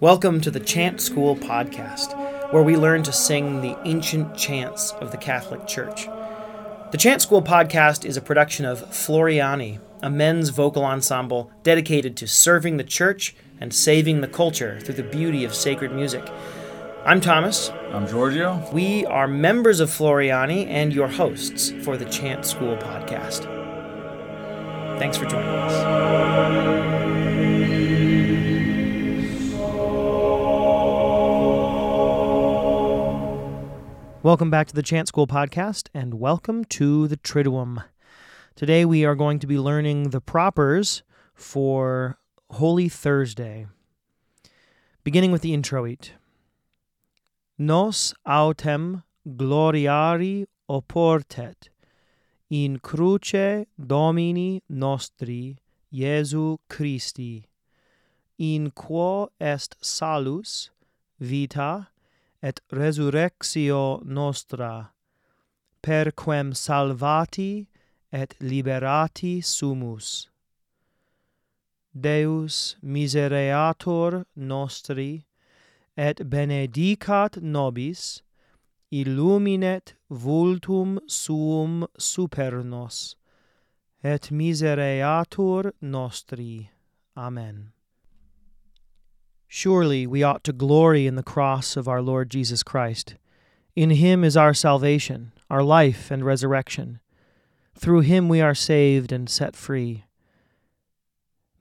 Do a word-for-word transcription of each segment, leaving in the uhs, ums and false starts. Welcome to the Chant School Podcast, where we learn to sing the ancient chants of the Catholic Church. The Chant School Podcast is a production of Floriani, a men's vocal ensemble dedicated to serving the church and saving the culture through the beauty of sacred music. I'm Thomas. I'm Giorgio. We are members of Floriani and your hosts for the Chant School Podcast. Thanks for joining us. Welcome back to the Chant School Podcast, and welcome to the Triduum. Today we are going to be learning the propers for Holy Thursday, beginning with the introit. Nos autem gloriari oportet, in cruce Domini nostri, Jesu Christi, in quo est salus, vita, et resurrectio nostra, per quem salvati et liberati sumus. Deus misereatur nostri, et benedicat nobis, illuminet vultum suum super nos, et misereatur nostri. Amen. Surely we ought to glory in the cross of our Lord Jesus Christ. In him is our salvation, our life and resurrection. Through him we are saved and set free.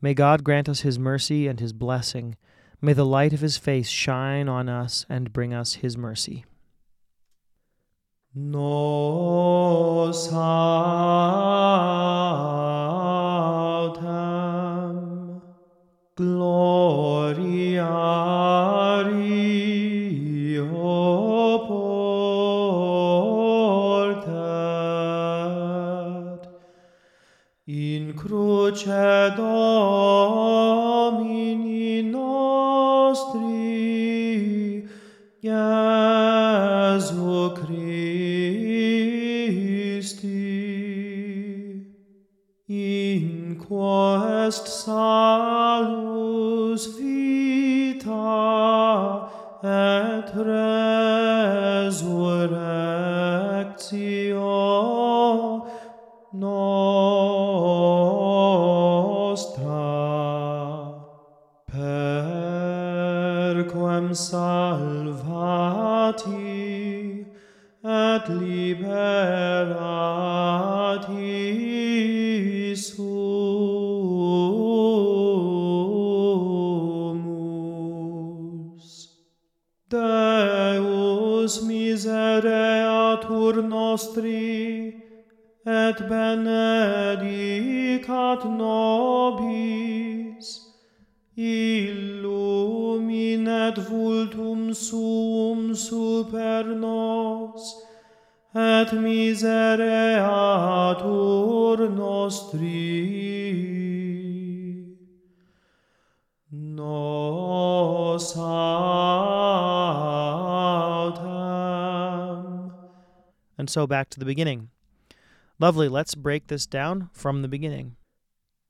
May God grant us his mercy and his blessing. May the light of his face shine on us and bring us his mercy. Nos autem gloria Ari oportat in cruce Domini nostri Jesu Christi in quo est salus et resurrectio nostra, per quem salvati et liberati sumus. Deus misereatur nostri, et benedicat nobis, illuminet vultum suum super nos, et misereatur nostri. Nos And so back to the beginning. Lovely, let's break this down from the beginning.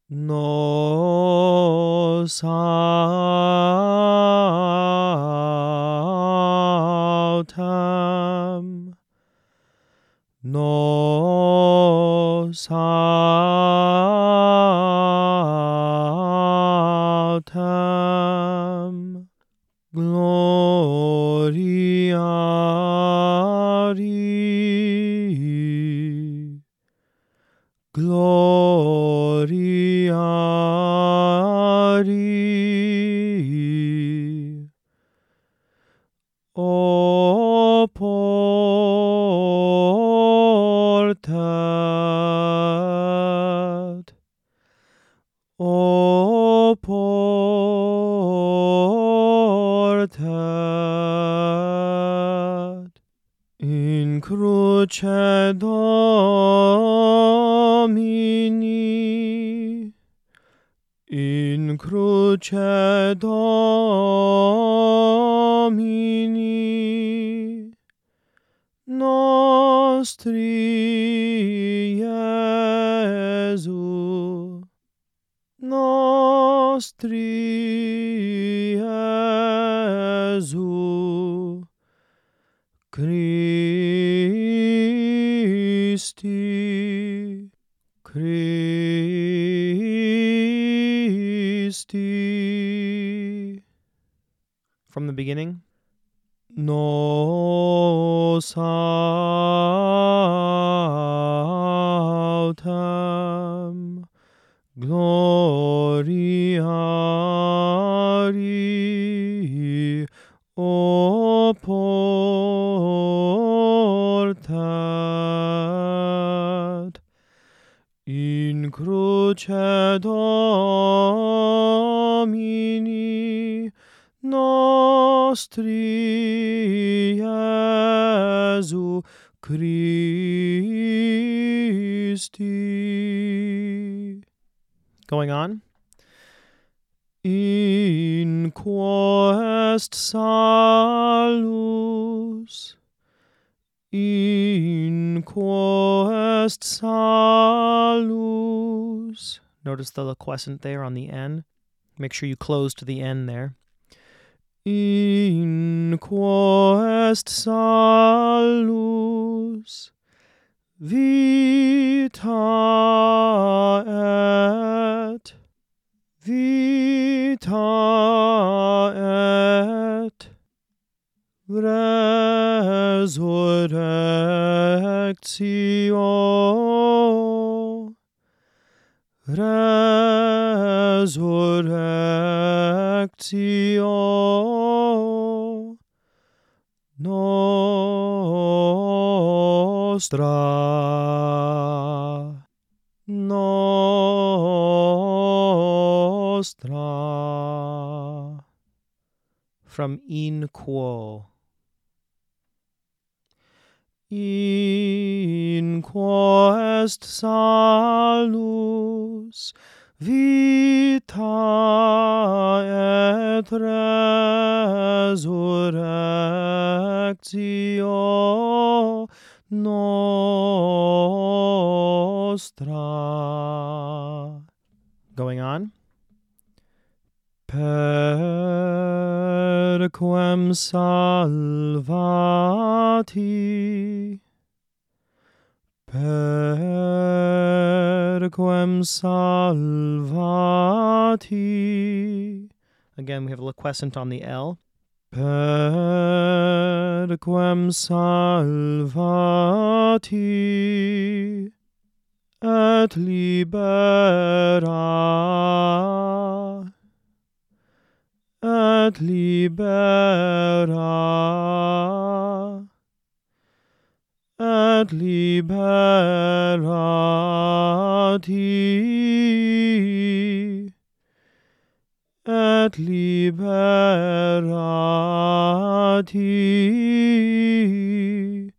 Nos autem, nos autem, gloriari. Gloriari oportat, oportat in cruce Domini, in cruce Domini, nostri Jesu, nostri Jesu. Christi, Christi. From the beginning. Nos autem gloriari oportat in cruce Domini nostri Iesu Christi. Going on. In quo est salus, in quo est salus. Notice the liquescent there on the N. Make sure you close to the N there. In quo est salus, vita et, vita et, resurrectio, resurrectio nostra, nostra. From in quo. In quo est salus, vita et resurrectio nostra. Going on. Per quem salvati, per quem salvati. Again, we have a liquescent on the L. Per quem salvati, et libera, et libera, et liberati, et liberati,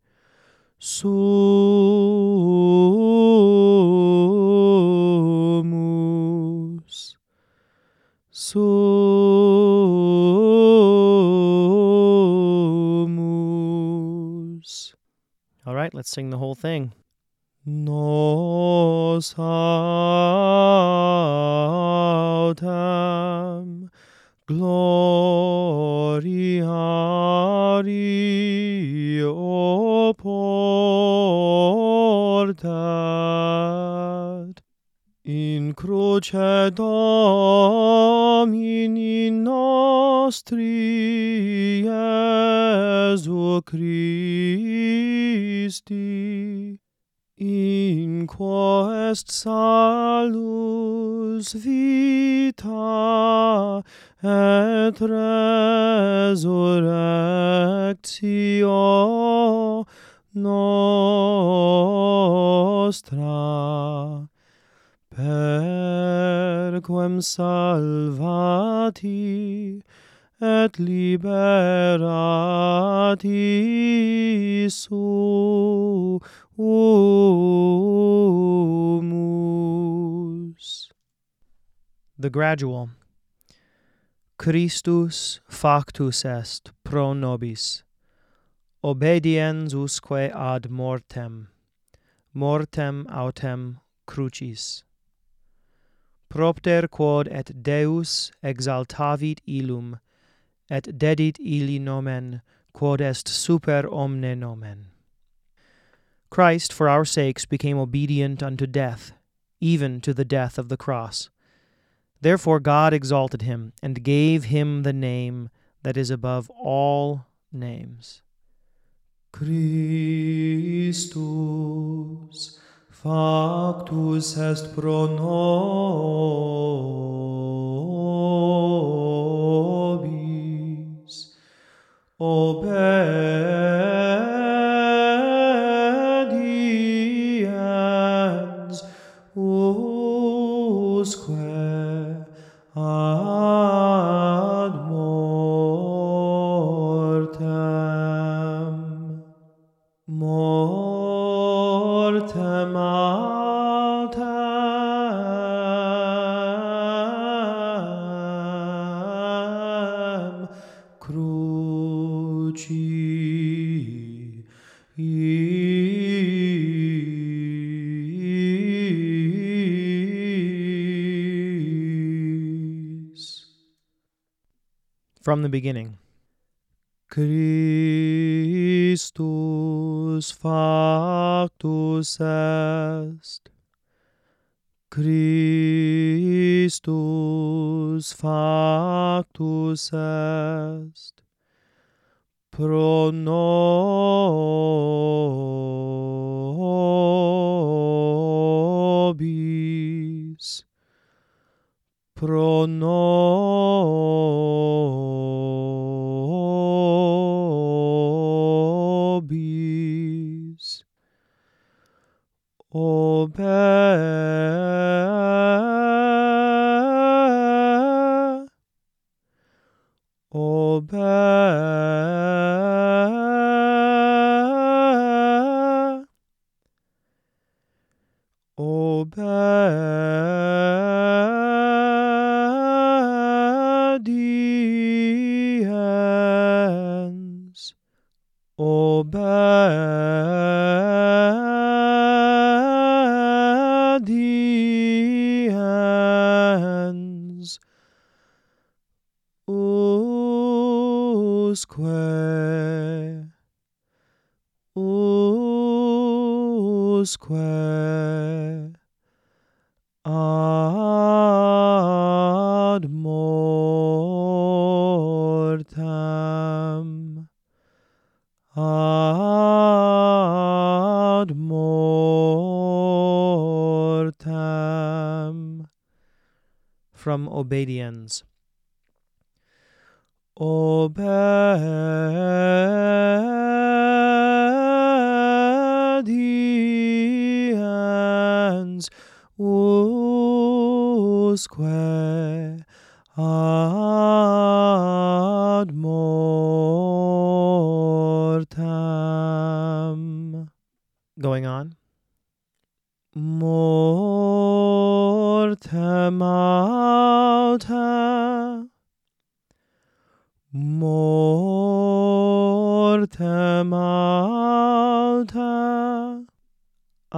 sumus, sumus. All right, let's sing the whole thing. Nos autem gloriari oportat in cruce Domini nostri Iesu Christi. In quo est salus, vita et resurrectio nostra, per quem salvati et liberati sumus. The gradual. Christus factus est pro nobis, obediens usque ad mortem, mortem autem crucis. Propter quod et Deus exaltavit illum, et dedit illi nomen, quod est super omne nomen. Christ, for our sakes, became obedient unto death, even to the death of the cross. Therefore God exalted him, and gave him the name that is above all names. Christus factus est pro nobis, obediens usque ad mortem, mortem altem cruci. From the beginning. Christus factus est. Christus factus est. Pro nobis. Pro nobis obe obe obe obediens usque usque ad mortem ad mortem. From obedience. Obediens usque ad mortem. Going on. Mortem altem. Mortem altem. Altem.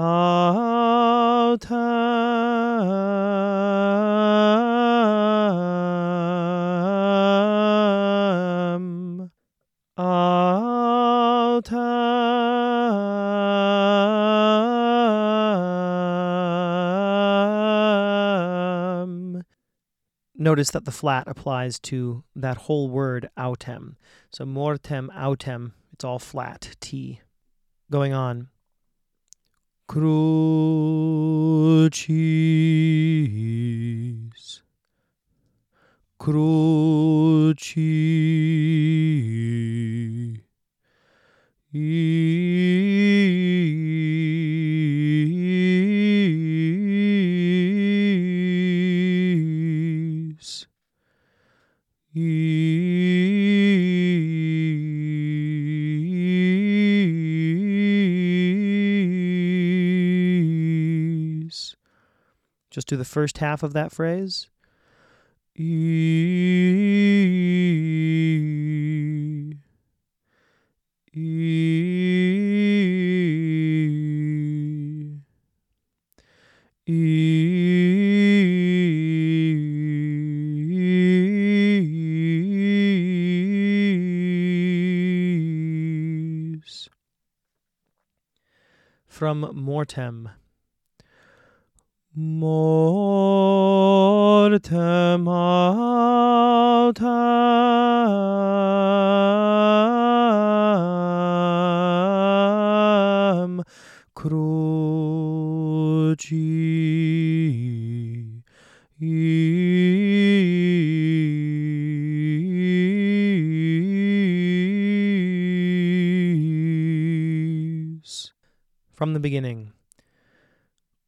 Altem. Notice that the flat applies to that whole word autem. So mortem autem, it's all flat T. Going on. Crucis. Crucis. Is, is. Just do the first half of that phrase. Is, E, e, from Mortem. Mortem autem cruci is. From the beginning.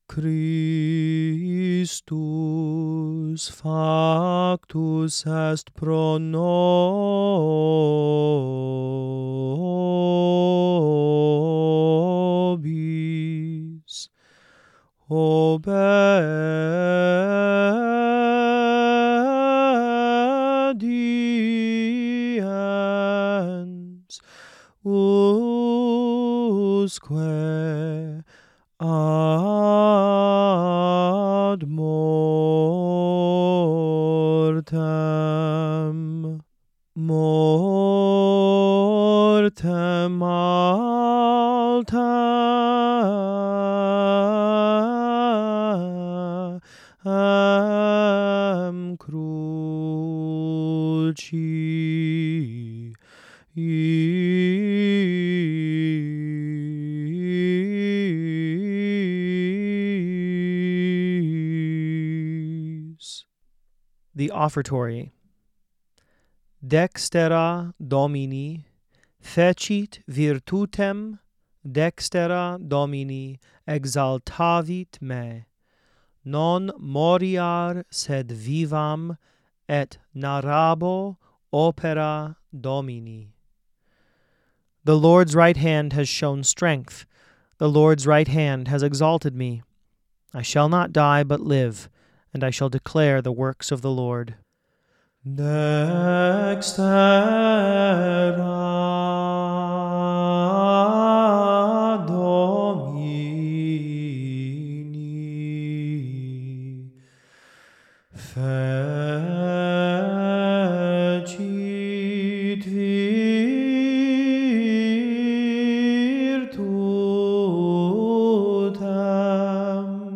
Christus factus est pro nobis, obediens usque ad mortem, mortem altem cruci The Offertory. Dextera Domini, fecit virtutem, dextera Domini, exaltavit me, non moriar sed vivam, et narrabo opera Domini. The Lord's right hand has shown strength, the Lord's right hand has exalted me. I shall not die but live, and I shall declare the works of the Lord. Dextera Domini, fecit virtutem,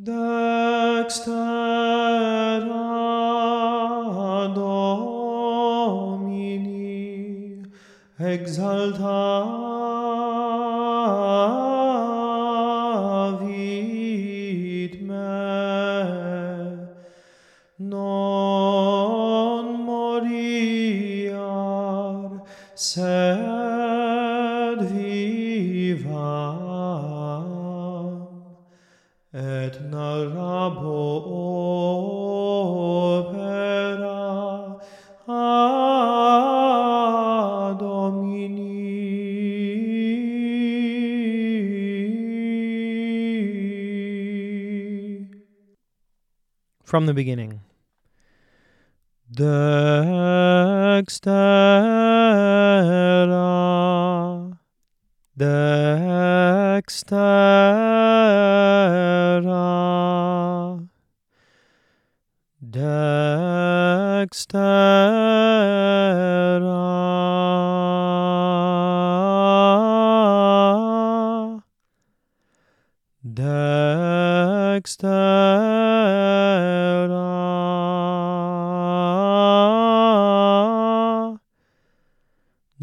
Dextera Domini, exaltavit me, non moriar sed vivam, et narrabo opera ad Domini. From the beginning. Dextera, dextera, dextera, dextera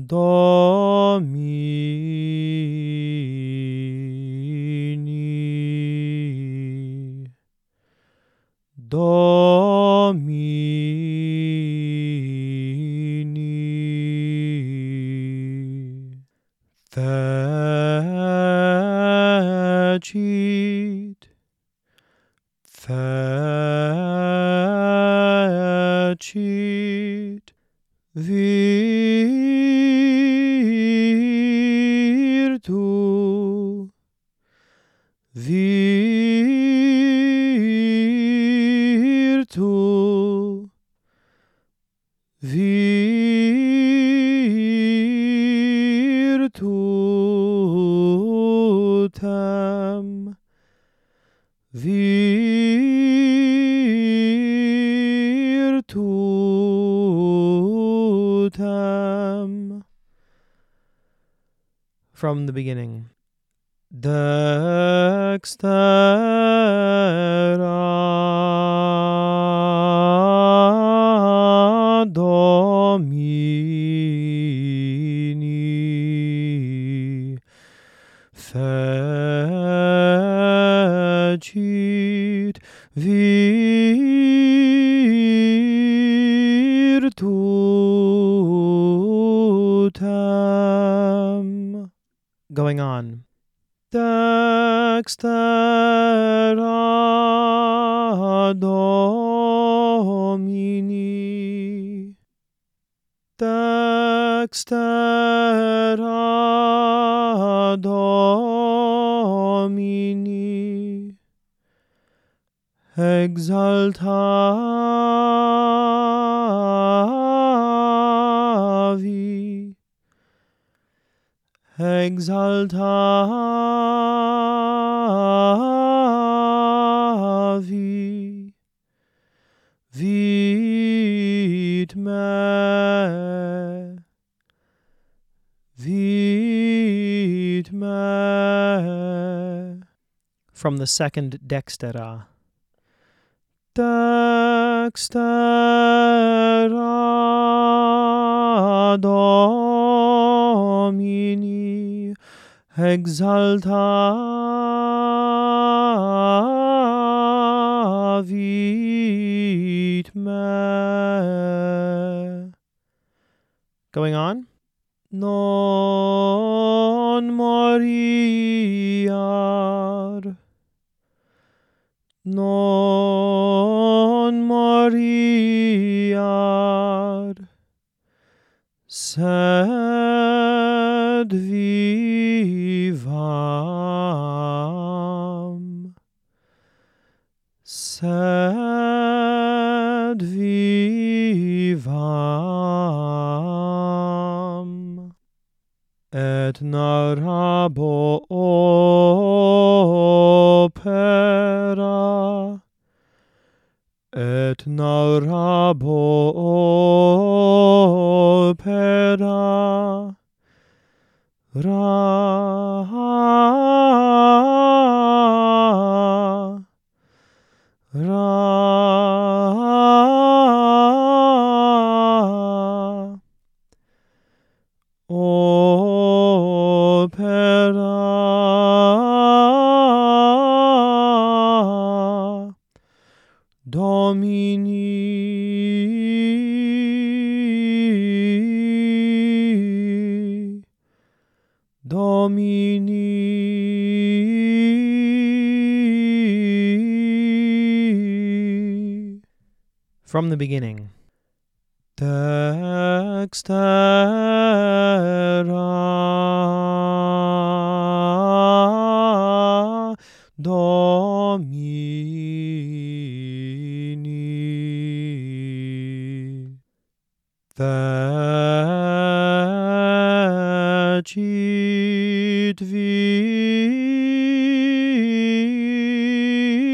Domini, Domini, fecit, fecit virtu, virtu, virtutem, virtutem. From the beginning. Dextera Domini fecit virtutem. Going on. Dextera Domini, Dextera Domini, exaltavi, exaltavi, vit me, vit me. From the second Dextera. Dextera Domini exaltavit me. Going on. Non moriar, non moriar, sed vivam, sed vivam, et nara bo opera, et nara bo opera, ra, ra, opera Domini, Domini. From the beginning. Dextera Domini fecit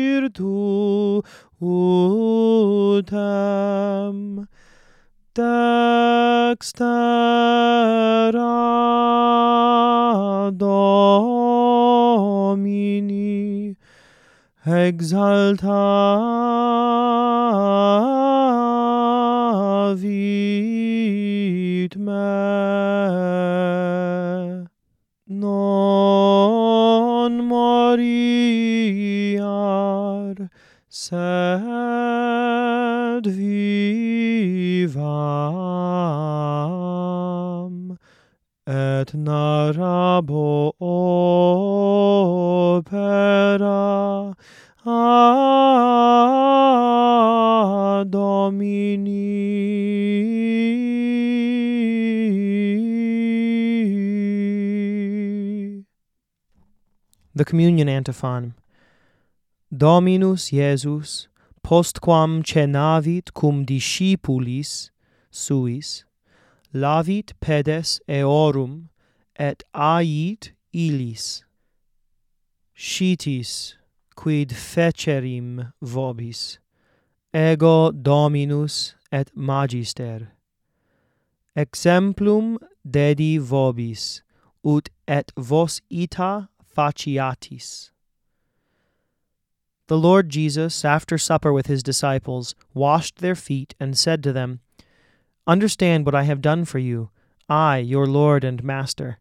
virtutem. Dextera Domini exaltavit me. Non moriar, sed vivam, et nara bo opera a Domini. The Communion Antiphon. Dominus Iesus, postquam cenavit cum discipulis suis, lavit pedes eorum et ait illis. Scitis, quid fecerim vobis, ego Dominus et magister. Exemplum dedi vobis, ut et vos ita faciatis. The Lord Jesus, after supper with his disciples, washed their feet and said to them, "Understand what I have done for you, I, your Lord and Master.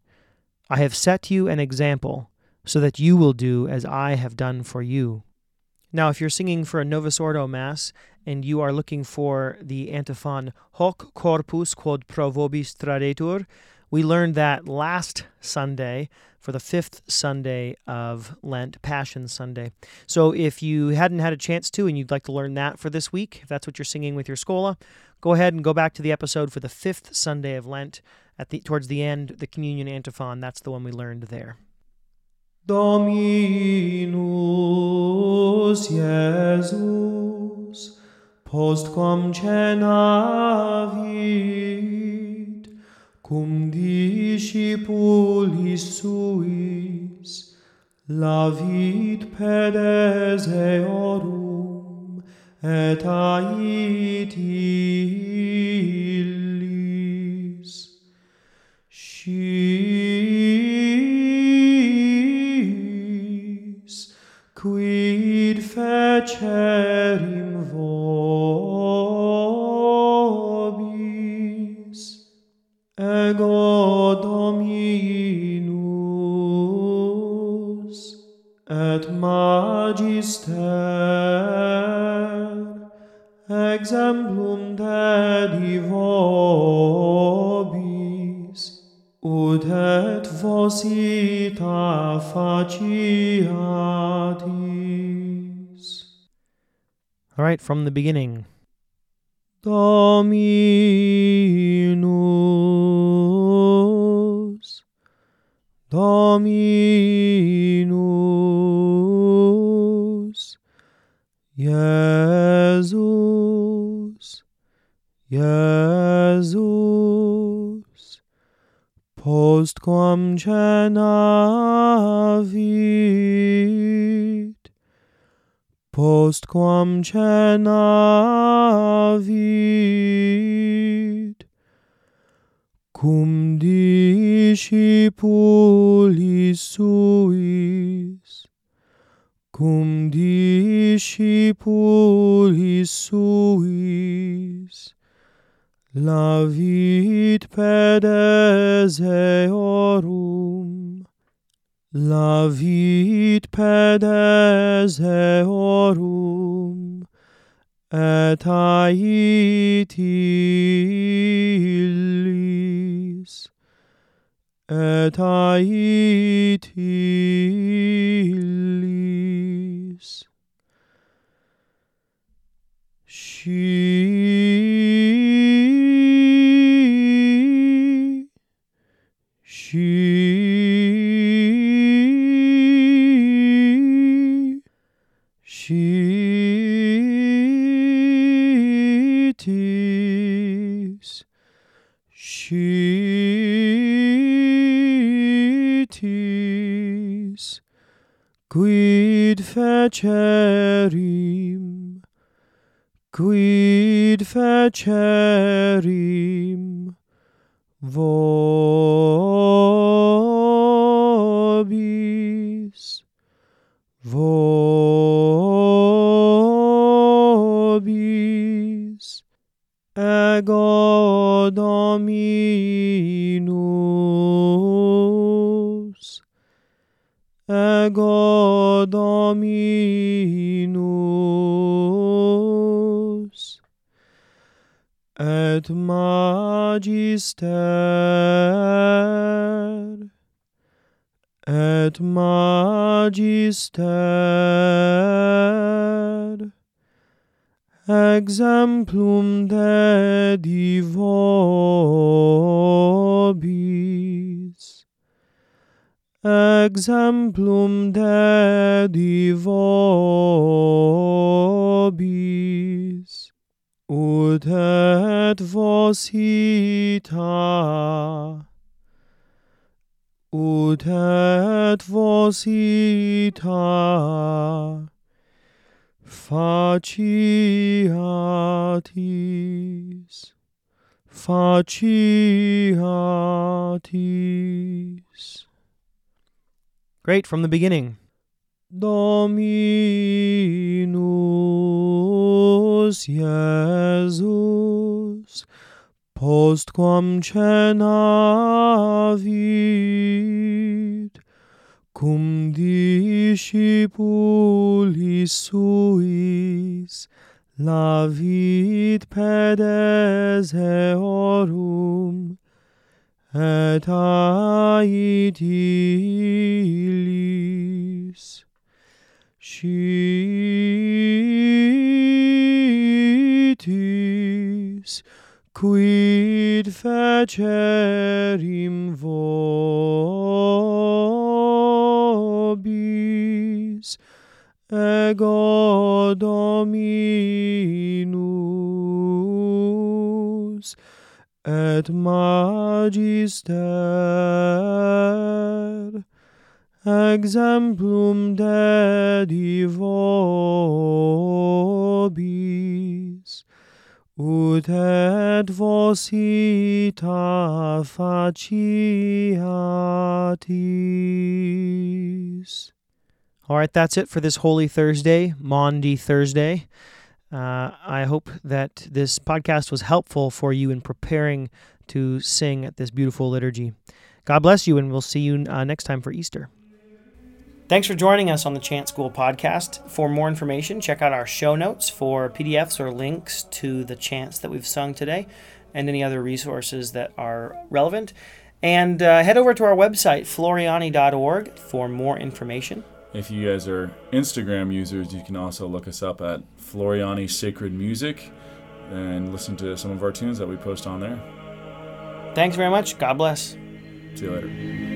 I have set you an example, so that you will do as I have done for you." Now, if you're singing for a Novus Ordo Mass, and you are looking for the antiphon, Hoc corpus quod pro vobis tradetur, we learned that last Sunday for the fifth Sunday of Lent, Passion Sunday. So if you hadn't had a chance to and you'd like to learn that for this week, if that's what you're singing with your scola, go ahead and go back to the episode for the fifth Sunday of Lent. At the towards the end, the communion antiphon, that's the one we learned there. Dominus Jesus, postquam cenavit, cum discipulis suis lavit pedes eorum et ait illis. Sciis quid fecerim vobis ego Dominus et magister exemplum Dei vobis ut et vos ita faciatis. All right, from the beginning. Dominus, Dominus, Jesus, Jesus, postquam cenavit, postquam cenavit, cum discipulis suis, cum discipulis suis, lavit pedes eorum, lavit pedes eorum, et ait illis, et ait illis. Sci, sci, Scitis, scitis, quid fecerim, quid fecerim vobis, vobis, ego Dominus, ego Dominus, et magister, et magister, exemplum Dei vobis, exemplum Dei vobis, ut et vos ita, ut et vos ita faciatis, faciatis. Great, from the beginning. Dominus Iesus, postquam cenavit, cum discipulis suis, lavit pedes eorum, et ait illis. Scitis, quid fecerim vobis, ego Dominus, et magister, exemplum dedi vobis, ut et vos ita faciatis. All right, that's it for this Holy Thursday, Maundy Thursday. Uh, I hope that this podcast was helpful for you in preparing to sing at this beautiful liturgy. God bless you, and we'll see you uh, next time for Easter. Thanks for joining us on the Chant School Podcast. For more information, check out our show notes for P D Fs or links to the chants that we've sung today and any other resources that are relevant. And uh, head over to our website, Floriani dot org, for more information. If you guys are Instagram users, you can also look us up at Floriani Sacred Music and listen to some of our tunes that we post on there. Thanks very much. God bless. See you later.